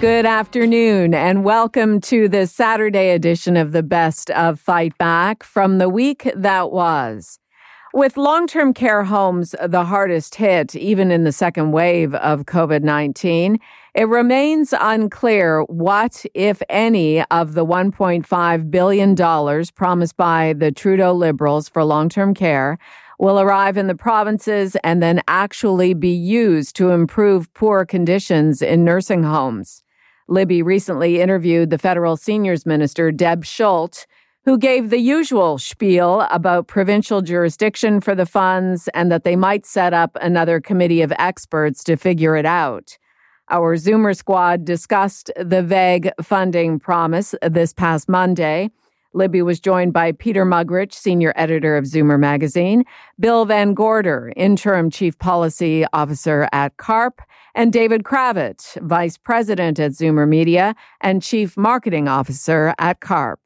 Good afternoon and welcome to the Saturday edition of the Best of Fight Back from the week that was. With long-term care homes the hardest hit, even in the second wave of COVID-19, it remains unclear what, if any, of the $1.5 billion promised by the Trudeau Liberals for long-term care will arrive in the provinces and then actually be used to improve poor conditions in nursing homes. Libby recently interviewed the federal seniors minister, Deb Schulte, who gave the usual spiel about provincial jurisdiction for the funds and that they might set up another committee of experts to figure it out. Our Zoomer squad discussed the vague funding promise this past Monday. Libby was joined by Peter Muggeridge, senior editor of Zoomer Magazine, Bill Van Gorder, interim chief policy officer at CARP, and David Kravitz, vice president at Zoomer Media and chief marketing officer at CARP.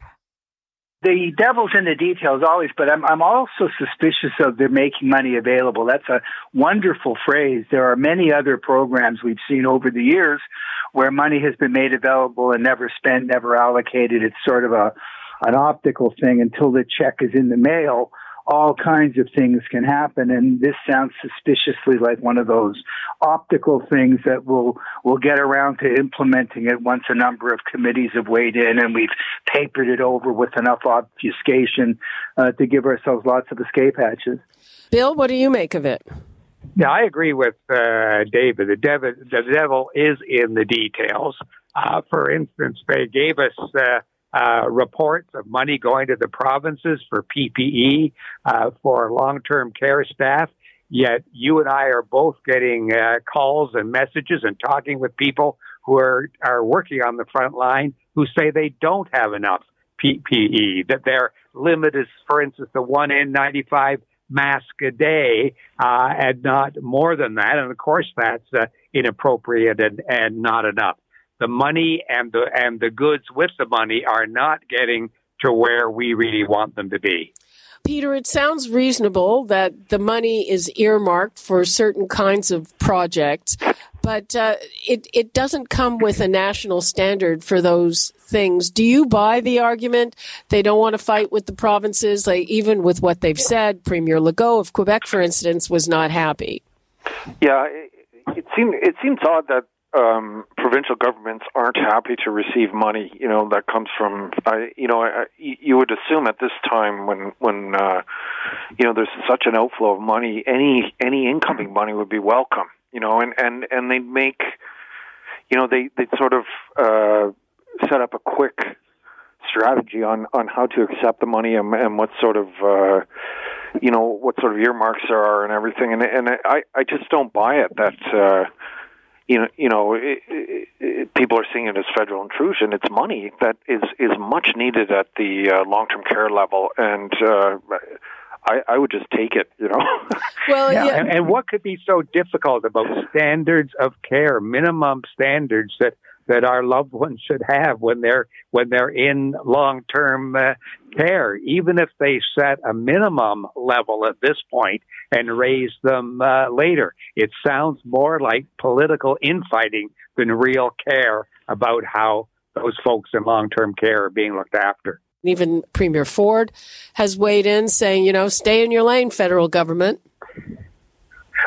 The devil's in the details always, but I'm also suspicious of their making money available. That's a wonderful phrase. There are many other programs we've seen over the years where money has been made available and never spent, never allocated. It's sort of an optical thing until the check is in the mail. All kinds of things can happen, and this sounds suspiciously like one of those optical things that we'll get around to implementing it once a number of committees have weighed in and we've papered it over with enough obfuscation to give ourselves lots of escape hatches. Bill, what do you make of it? Yeah, I agree with David. The devil is in the details. For instance, they gave us reports of money going to the provinces for PPE, for long-term care staff. Yet you and I are both getting calls and messages and talking with people who are working on the front line who say they don't have enough PPE, that their limit is, for instance, the one N95 mask a day, and not more than that. And of course, that's inappropriate and not enough. The money and the goods with the money are not getting to where we really want them to be. Peter, it sounds reasonable that the money is earmarked for certain kinds of projects, but it doesn't come with a national standard for those things. Do you buy the argument they don't want to fight with the provinces? Like, even with what they've said, Premier Legault of Quebec, for instance, was not happy. Yeah, it seems odd that provincial governments aren't happy to receive money, that comes from, you would assume at this time when there's such an outflow of money, any incoming money would be welcome, and they'd make, they'd sort of set up a quick strategy on how to accept the money and what sort of, what sort of earmarks there are and everything. And I just don't buy it that, people are seeing it as federal intrusion. It's money that is much needed at the long-term care level, and I would just take it, Well, yeah. And what could be so difficult about standards of care, minimum standards that our loved ones should have when they're in long-term care, even if they set a minimum level at this point and raise them later. It sounds more like political infighting than real care about how those folks in long-term care are being looked after. Even Premier Ford has weighed in saying, stay in your lane, federal government.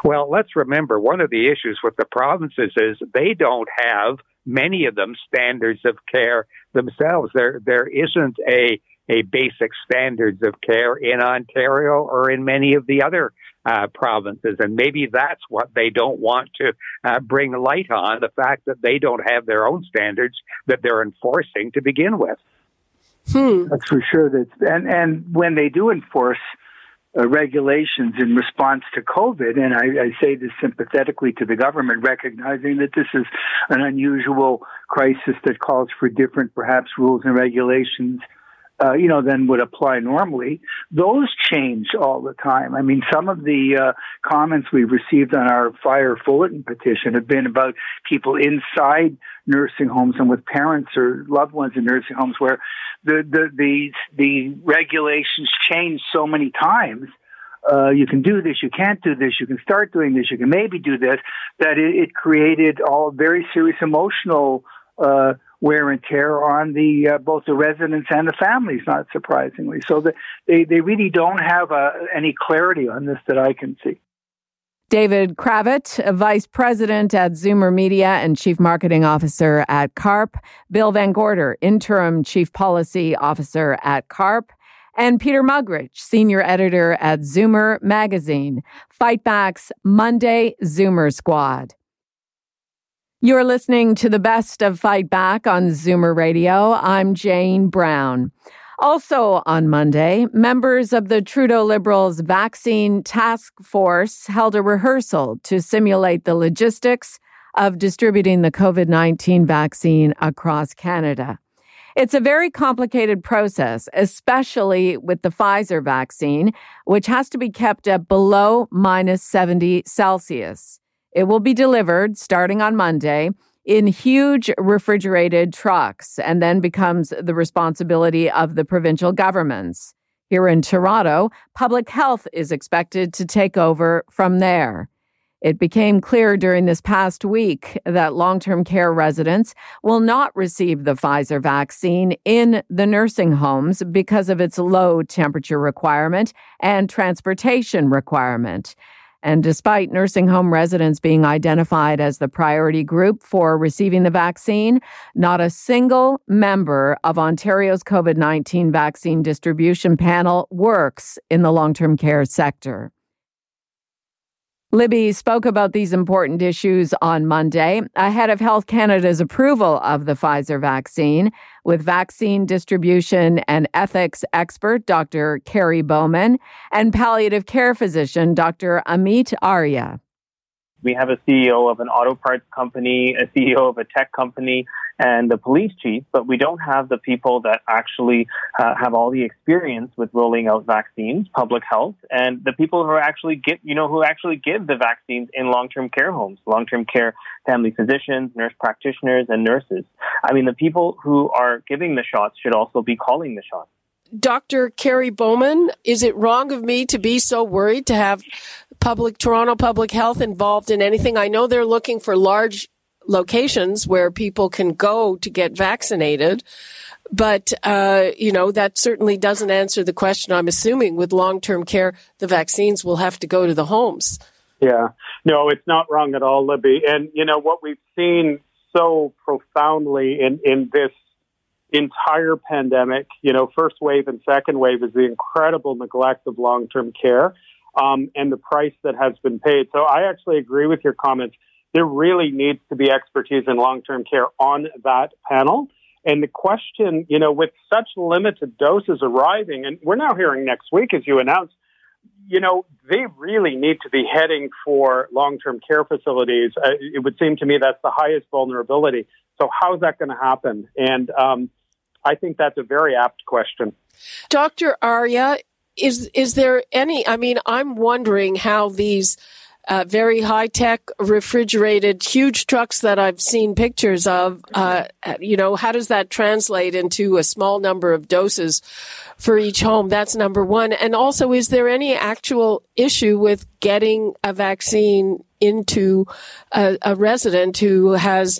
Well, let's remember, one of the issues with the provinces is they don't have, many of them, standards of care themselves. There isn't a basic standards of care in Ontario or in many of the other provinces. And maybe that's what they don't want to bring light on, the fact that they don't have their own standards that they're enforcing to begin with. That's for sure. And when they do enforce regulations in response to COVID, and I say this sympathetically to the government, recognizing that this is an unusual crisis that calls for different, perhaps, rules and regulations than would apply normally, those change all the time. I mean, some of the comments we've received on our fire Fullerton petition have been about people inside nursing homes and with parents or loved ones in nursing homes where the regulations change so many times. You can do this, you can't do this, you can start doing this, you can maybe do this, that it created all very serious emotional wear and tear on the both the residents and the families, not surprisingly. So they really don't have any clarity on this that I can see. David Kravitz, Vice President at Zoomer Media and Chief Marketing Officer at CARP. Bill Van Gorder, Interim Chief Policy Officer at CARP. And Peter Muggeridge, Senior Editor at Zoomer Magazine. Fight Back's Monday Zoomer Squad. You're listening to the best of Fight Back on Zoomer Radio. I'm Jane Brown. Also on Monday, members of the Trudeau Liberals Vaccine Task Force held a rehearsal to simulate the logistics of distributing the COVID-19 vaccine across Canada. It's a very complicated process, especially with the Pfizer vaccine, which has to be kept at below minus 70 Celsius. It will be delivered starting on Monday in huge refrigerated trucks and then becomes the responsibility of the provincial governments. Here in Toronto, public health is expected to take over from there. It became clear during this past week that long-term care residents will not receive the Pfizer vaccine in the nursing homes because of its low temperature requirement and transportation requirement. And despite nursing home residents being identified as the priority group for receiving the vaccine, not a single member of Ontario's COVID-19 vaccine distribution panel works in the long-term care sector. Libby spoke about these important issues on Monday, ahead of Health Canada's approval of the Pfizer vaccine, with vaccine distribution and ethics expert Dr. Kerry Bowman and palliative care physician Dr. Amit Arya. We have a CEO of an auto parts company, a CEO of a tech company, and the police chief, but we don't have the people that actually have all the experience with rolling out vaccines, public health, and the people who actually get, who actually give the vaccines in long-term care homes, long-term care family physicians, nurse practitioners, and nurses. I mean, the people who are giving the shots should also be calling the shots. Dr. Kerry Bowman, is it wrong of me to be so worried to have Toronto Public Health involved in anything? I know they're looking for large locations where people can go to get vaccinated. But, that certainly doesn't answer the question. I'm assuming with long-term care, the vaccines will have to go to the homes. Yeah, no, it's not wrong at all, Libby. And, what we've seen so profoundly in this entire pandemic, first wave and second wave is the incredible neglect of long-term care and the price that has been paid. So I actually agree with your comments. There really needs to be expertise in long-term care on that panel. And the question, with such limited doses arriving, and we're now hearing next week, as you announced, they really need to be heading for long-term care facilities. It would seem to me that's the highest vulnerability. So how's that going to happen? And I think that's a very apt question. Dr. Arya, is there any, I'm wondering how these very high-tech, refrigerated, huge trucks that I've seen pictures of, how does that translate into a small number of doses for each home? That's number one. And also, is there any actual issue with getting a vaccine into a resident who has,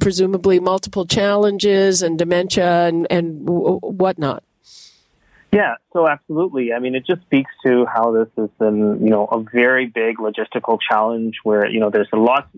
presumably multiple challenges and dementia and whatnot? Yeah, so absolutely. It just speaks to how this is, a very big logistical challenge where, there's lots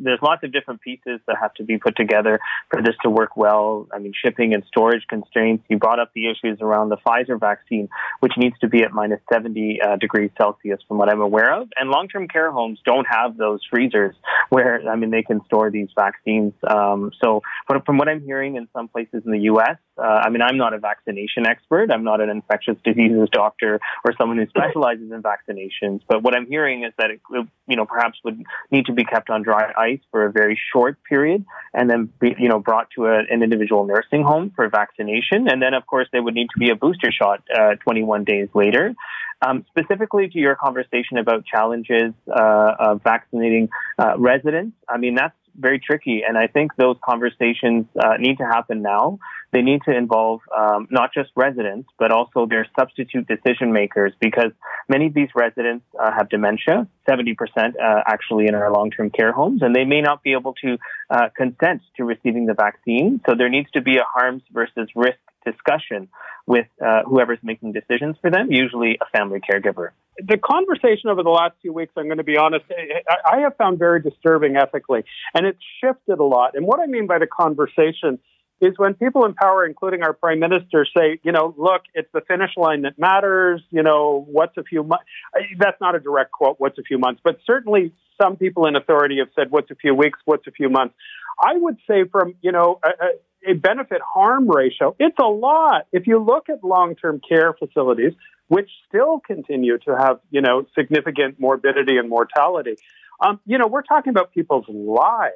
of different pieces that have to be put together for this to work well. Shipping and storage constraints. You brought up the issues around the Pfizer vaccine, which needs to be at minus 70 degrees Celsius from what I'm aware of. And long-term care homes don't have those freezers where, they can store these vaccines. So from what I'm hearing in some places in the U.S., I mean, I'm not a vaccination expert. I'm not an infectious diseases doctor or someone who specializes in vaccinations. But what I'm hearing is that it, you know, perhaps would need to be kept on dry ice for a very short period and then be, you know, brought to an individual nursing home for vaccination. And then, of course, there would need to be a booster shot 21 days later. Specifically to your conversation about challenges of vaccinating residents, I mean, that's very tricky. And I think those conversations need to happen now. They need to involve not just residents, but also their substitute decision makers, because many of these residents have dementia, 70% actually in our long-term care homes, and they may not be able to consent to receiving the vaccine. So there needs to be a harms versus risk discussion with whoever's making decisions for them, usually a family caregiver. The conversation over the last few weeks, I'm going to be honest, I have found very disturbing ethically, and it's shifted a lot. And what I mean by the conversation is when people in power, including our prime minister, say, you know, look, it's the finish line that matters, you know, what's a few months? That's not a direct quote, what's a few months, but certainly some people in authority have said, what's a few weeks, what's a few months? I would say from, you know, a benefit-harm ratio, it's a lot. If you look at long-term care facilities, which still continue to have, you know, significant morbidity and mortality, you know, we're talking about people's lives.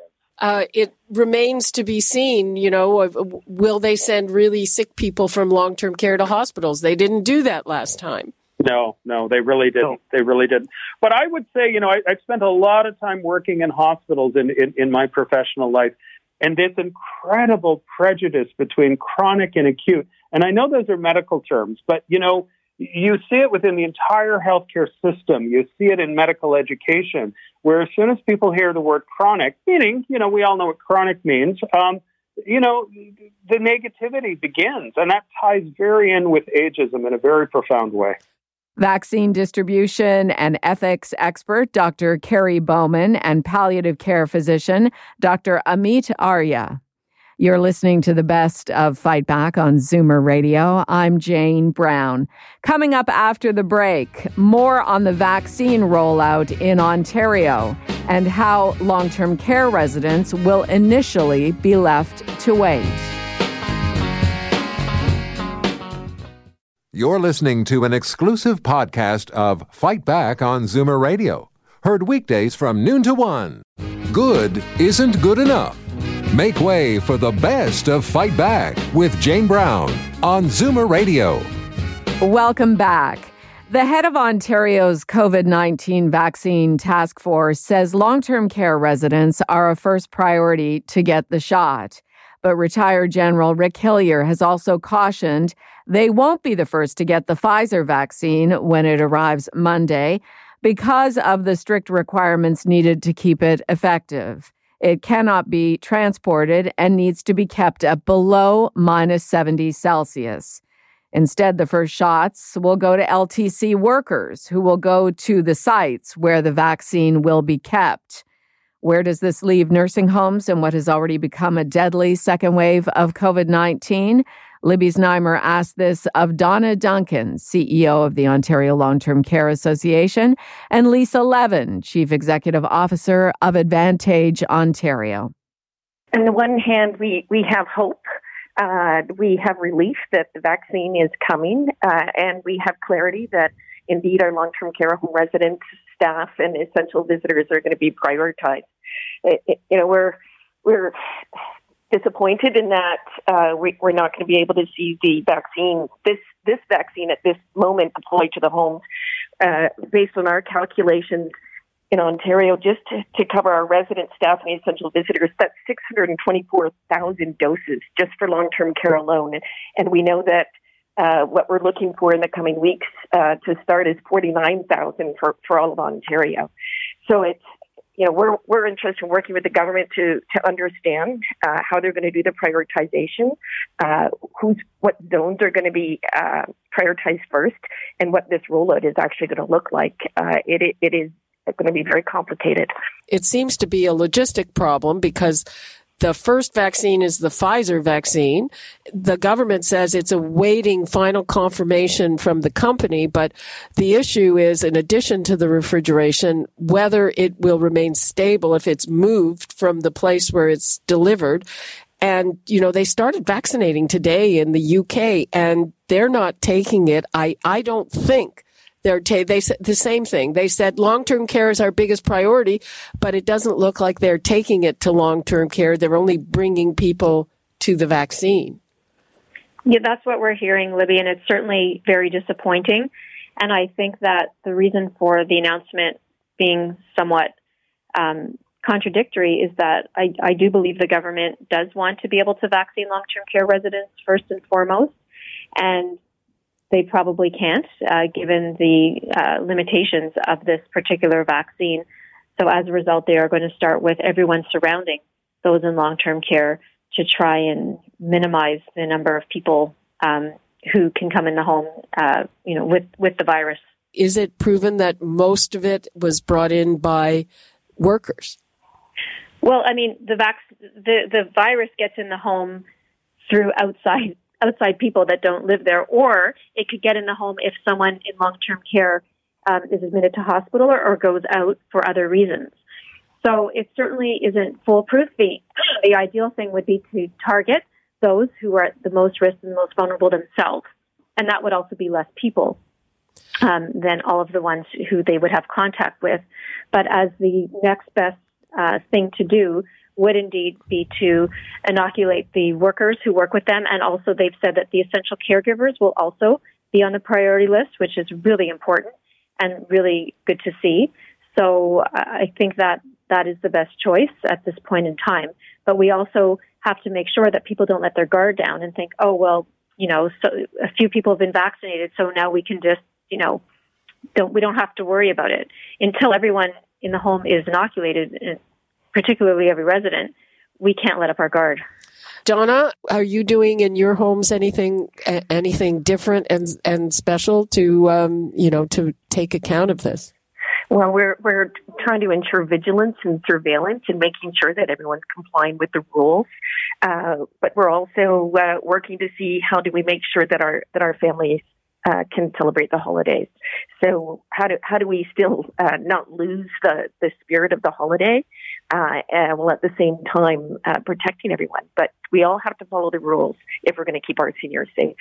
It remains to be seen, you know, will they send really sick people from long-term care to hospitals? They didn't do that last time. No, they really didn't. They really didn't. But I would say, you know, I've spent a lot of time working in hospitals in my professional life. And this incredible prejudice between chronic and acute. And I know those are medical terms, but, you know, you see it within the entire healthcare system. You see it in medical education, where as soon as people hear the word chronic, meaning, you know, we all know what chronic means, you know, the negativity begins. And that ties very in with ageism in a very profound way. Vaccine distribution and ethics expert Dr. Kerry Bowman and palliative care physician Dr. Amit Arya. You're listening to the best of Fight Back on Zoomer Radio. I'm Jane Brown. Coming up after the break, more on the vaccine rollout in Ontario and how long-term care residents will initially be left to wait. You're listening to an exclusive podcast of Fight Back on Zoomer Radio. Heard weekdays from noon to one. Good isn't good enough. Make way for the best of Fight Back with Jane Brown on Zoomer Radio. Welcome back. The head of Ontario's COVID-19 vaccine task force says long-term care residents are a first priority to get the shot. But retired General Rick Hillier has also cautioned they won't be the first to get the Pfizer vaccine when it arrives Monday because of the strict requirements needed to keep it effective. It cannot be transported and needs to be kept at below minus 70 Celsius. Instead, the first shots will go to LTC workers who will go to the sites where the vaccine will be kept. Where does this leave nursing homes and what has already become a deadly second wave of COVID-19? Libby Znaimer asked this of Donna Duncan, CEO of the Ontario Long-Term Care Association, and Lisa Levin, Chief Executive Officer of Advantage Ontario. On the one hand, we have hope. We have relief that the vaccine is coming, and we have clarity that indeed our long-term care home residents, staff, and essential visitors are going to be prioritized. You know, we're disappointed in that we're not going to be able to see the vaccine, this vaccine at this moment deployed to the homes. Based on our calculations in Ontario, just to cover our resident, staff, and essential visitors, that's 624,000 doses just for long-term care alone. And we know that what we're looking for in the coming weeks to start is 49,000 for all of Ontario. So it's, you know, we're interested in working with the government to understand how they're going to do the prioritization, what zones are going to be prioritized first, and what this rollout is actually going to look like. It is going to be very complicated. It seems to be a logistic problem because the first vaccine is the Pfizer vaccine. The government says it's awaiting final confirmation from the company, but the issue is, in addition to the refrigeration, whether it will remain stable if it's moved from the place where it's delivered. And, you know, they started vaccinating today in the UK, and they're not taking it. I don't think they said the same thing. They said long-term care is our biggest priority, but it doesn't look like they're taking it to long-term care. They're only bringing people to the vaccine. Yeah, that's what we're hearing, Libby, and it's certainly very disappointing. And I think that the reason for the announcement being somewhat contradictory is that I do believe the government does want to be able to vaccinate long-term care residents first and foremost, and they probably can't given the limitations of this particular vaccine. So as a result, they are going to start with everyone surrounding those in long-term care to try and minimize the number of people who can come in the home with the virus. Is it proven that most of it was brought in by workers? Well, I mean, the virus gets in the home through outside people that don't live there, or it could get in the home if someone in long-term care is admitted to hospital or goes out for other reasons. So it certainly isn't foolproof. The ideal thing would be to target those who are at the most risk and the most vulnerable themselves, and that would also be less people than all of the ones who they would have contact with. But as the next best thing to do would indeed be to inoculate the workers who work with them, and also they've said that the essential caregivers will also be on the priority list, which is really important and really good to see. So I think that is the best choice at this point in time. But we also have to make sure that people don't let their guard down and think, oh, well, you know, so a few people have been vaccinated, so now we can just, you know, we don't have to worry about it. Until everyone in the home is inoculated, particularly every resident, we can't let up our guard. Donna, are you doing in your homes anything different and special to take account of this? Well, we're trying to ensure vigilance and surveillance and making sure that everyone's complying with the rules. But we're also working to see how do we make sure that our families can celebrate the holidays. So how do we still not lose the spirit of the holiday while at the same time protecting everyone? But we all have to follow the rules if we're going to keep our seniors safe.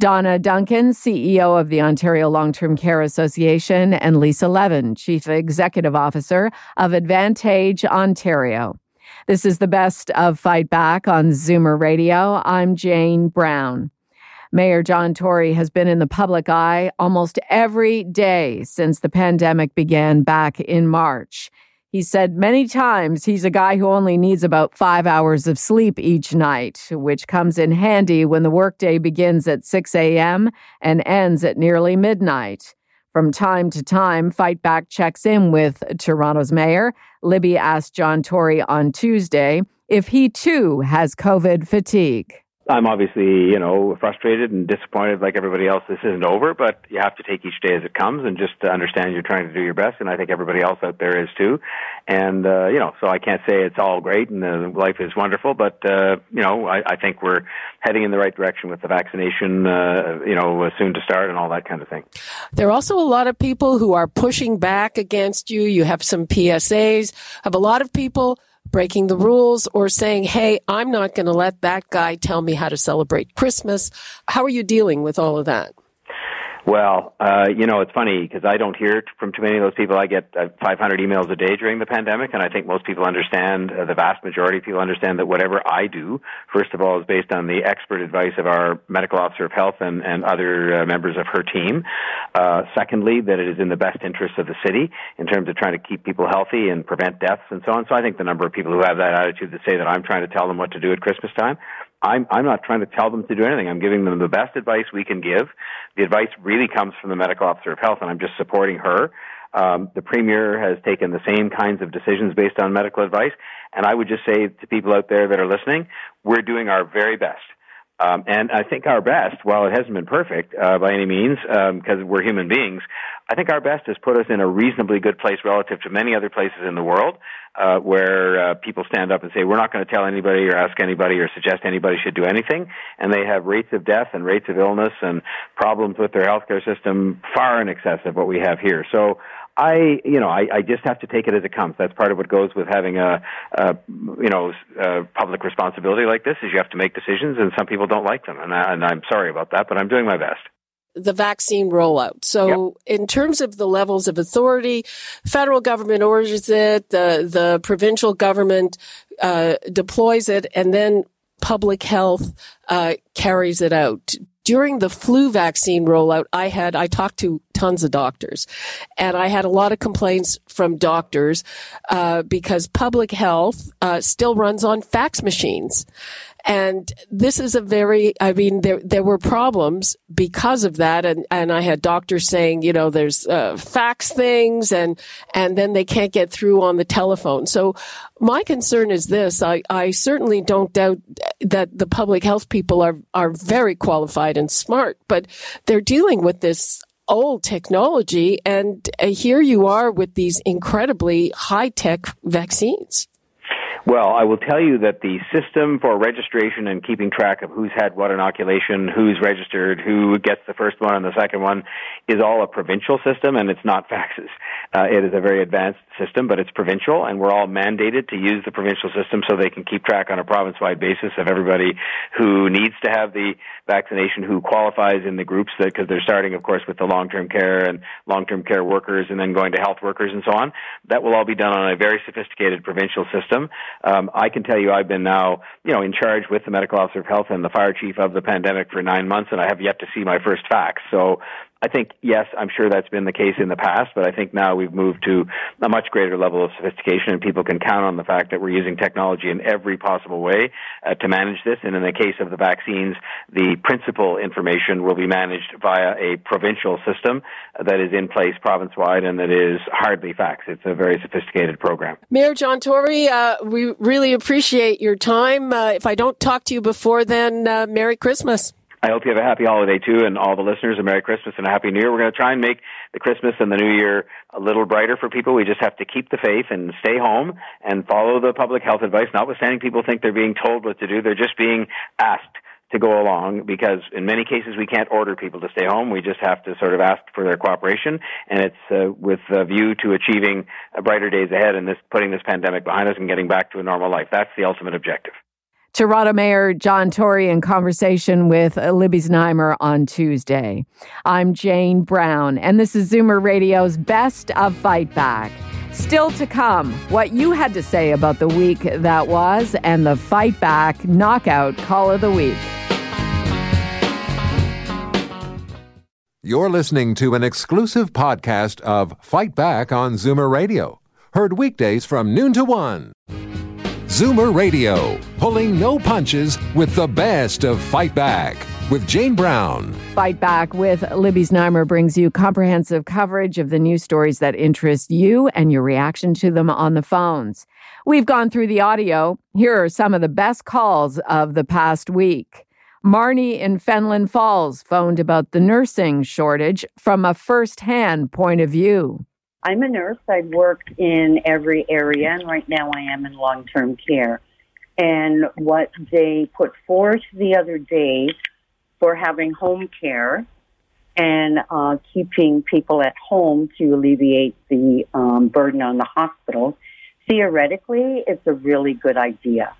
Donna Duncan, CEO of the Ontario Long-Term Care Association, and Lisa Levin, Chief Executive Officer of Advantage Ontario. This is the best of Fight Back on Zoomer Radio. I'm Jane Brown. Mayor John Tory has been in the public eye almost every day since the pandemic began back in March. He said many times he's a guy who only needs about 5 hours of sleep each night, which comes in handy when the workday begins at 6 a.m. and ends at nearly midnight. From time to time, Fight Back checks in with Toronto's mayor. Libby asked John Tory on Tuesday if he too has COVID fatigue. I'm obviously, frustrated and disappointed like everybody else. This isn't over, but you have to take each day as it comes and just understand you're trying to do your best. And I think everybody else out there is too. And, so I can't say it's all great and life is wonderful, but, I think we're heading in the right direction with the vaccination, soon to start and all that kind of thing. There are also a lot of people who are pushing back against you. You have some PSAs, have a lot of people breaking the rules or saying, hey, I'm not going to let that guy tell me how to celebrate Christmas. How are you dealing with all of that? Well, it's funny because I don't hear from too many of those people. I get 500 emails a day during the pandemic, and I think most people understand, the vast majority of people understand that whatever I do, first of all, is based on the expert advice of our medical officer of health and other members of her team. Secondly, that it is in the best interest of the city in terms of trying to keep people healthy and prevent deaths and so on. So I think the number of people who have that attitude that say that I'm trying to tell them what to do at Christmas time, I'm not trying to tell them to do anything. I'm giving them the best advice we can give. The advice really comes from the medical officer of health, and I'm just supporting her. The premier has taken the same kinds of decisions based on medical advice, and I would just say to people out there that are listening, we're doing our very best. And I think our best, while it hasn't been perfect by any means, because we're human beings, I think our best has put us in a reasonably good place relative to many other places in the world where people stand up and say, we're not going to tell anybody or ask anybody or suggest anybody should do anything. And they have rates of death and rates of illness and problems with their healthcare system far in excess of what we have here. So I just have to take it as it comes. That's part of what goes with having a public responsibility like this, is you have to make decisions, and some people don't like them. And I'm sorry about that, but I'm doing my best. The vaccine rollout. So in terms of the levels of authority, federal government orders it, the provincial government deploys it, and then public health carries it out. During the flu vaccine rollout, I talked to tons of doctors, and I had a lot of complaints from doctors because public health still runs on fax machines. And this is there were problems because of that. And I had doctors saying, there's fax things and then they can't get through on the telephone. So my concern is this. I certainly don't doubt that the public health people are very qualified and smart, but they're dealing with this old technology. And here you are with these incredibly high-tech vaccines. Well, I will tell you that the system for registration and keeping track of who's had what inoculation, who's registered, who gets the first one and the second one, is all a provincial system, and it's not faxes. It is a very advanced system, but it's provincial, and we're all mandated to use the provincial system so they can keep track on a province-wide basis of everybody who needs to have the vaccination, who qualifies in the groups, because they're starting, of course, with the long-term care and long-term care workers and then going to health workers and so on. That will all be done on a very sophisticated provincial system. I can tell you I've been now, in charge with the medical officer of health and the fire chief of the pandemic for 9 months, and I have yet to see my first fax. So I think, yes, I'm sure that's been the case in the past, but I think now we've moved to a much greater level of sophistication, and people can count on the fact that we're using technology in every possible way to manage this. And in the case of the vaccines, the principal information will be managed via a provincial system that is in place province-wide and that is hardly fax. It's a very sophisticated program. Mayor John Tory, we really appreciate your time. If I don't talk to you before then, Merry Christmas. I hope you have a happy holiday, too, and all the listeners, a Merry Christmas and a Happy New Year. We're going to try and make the Christmas and the New Year a little brighter for people. We just have to keep the faith and stay home and follow the public health advice. Notwithstanding, people think they're being told what to do. They're just being asked to go along, because in many cases we can't order people to stay home. We just have to sort of ask for their cooperation, and it's with a view to achieving brighter days ahead and putting this pandemic behind us and getting back to a normal life. That's the ultimate objective. Toronto Mayor John Tory in conversation with Libby Znaimer on Tuesday. I'm Jane Brown, and this is Zoomer Radio's Best of Fight Back. Still to come, what you had to say about the week that was, and the Fight Back Knockout Call of the Week. You're listening to an exclusive podcast of Fight Back on Zoomer Radio. Heard weekdays from noon to one. Zoomer Radio, pulling no punches with the best of Fight Back with Jane Brown. Fight Back with Libby Znaimer brings you comprehensive coverage of the news stories that interest you and your reaction to them on the phones. We've gone through the audio. Here are some of the best calls of the past week. Marnie in Fenland Falls phoned about the nursing shortage from a first-hand point of view. I'm a nurse. I've worked in every area, and right now I am in long-term care. And what they put forth the other day for having home care and keeping people at home to alleviate the burden on the hospital, theoretically, it's a really good idea.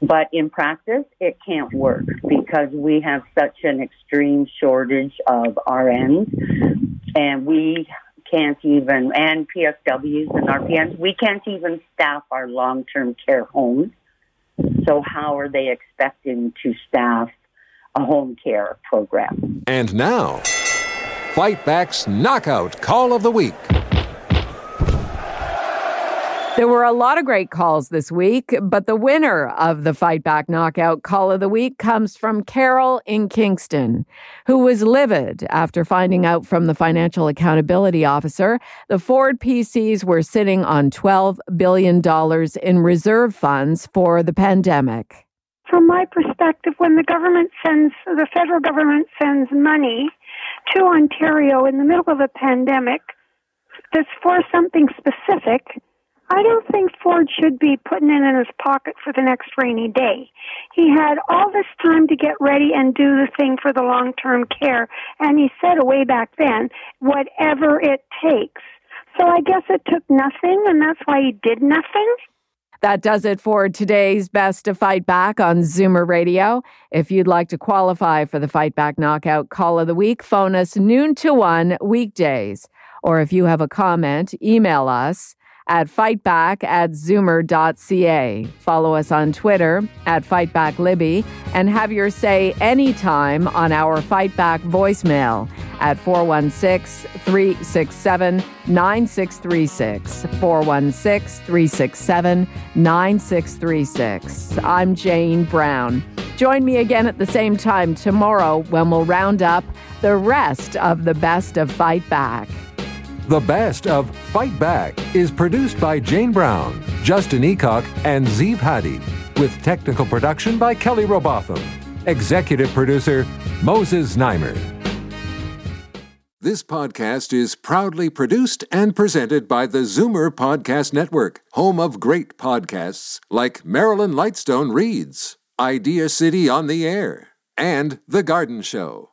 But in practice, it can't work because we have such an extreme shortage of RNs, and PSWs and RPNs, we can't even staff our long-term care homes. So how are they expecting to staff a home care program? And now, Fight Back's Knockout Call of the Week. There were a lot of great calls this week, but the winner of the Fight Back Knockout Call of the Week comes from Carol in Kingston, who was livid after finding out from the Financial Accountability Officer the Ford PCs were sitting on $12 billion in reserve funds for the pandemic. From my perspective, when the federal government sends money to Ontario in the middle of a pandemic that's for something specific, I don't think Ford should be putting it in his pocket for the next rainy day. He had all this time to get ready and do the thing for the long-term care, and he said way back then, whatever it takes. So I guess it took nothing, and that's why he did nothing. That does it for today's Best of Fight Back on Zoomer Radio. If you'd like to qualify for the Fight Back Knockout Call of the Week, phone us noon to 1 weekdays. Or if you have a comment, email us at fightback@zoomer.ca. Follow us on Twitter at FightbackLibby and have your say anytime on our Fight Back voicemail at 416-367-9636, 416-367-9636. I'm Jane Brown. Join me again at the same time tomorrow when we'll round up the rest of the Best of Fight Back. The Best of Fight Back is produced by Jane Brown, Justin Eacock, and Zeev Hadi, with technical production by Kelly Robotham. Executive producer, Moses Znaimer. This podcast is proudly produced and presented by the Zoomer Podcast Network, home of great podcasts like Marilyn Lightstone Reads, Idea City on the Air, and The Garden Show.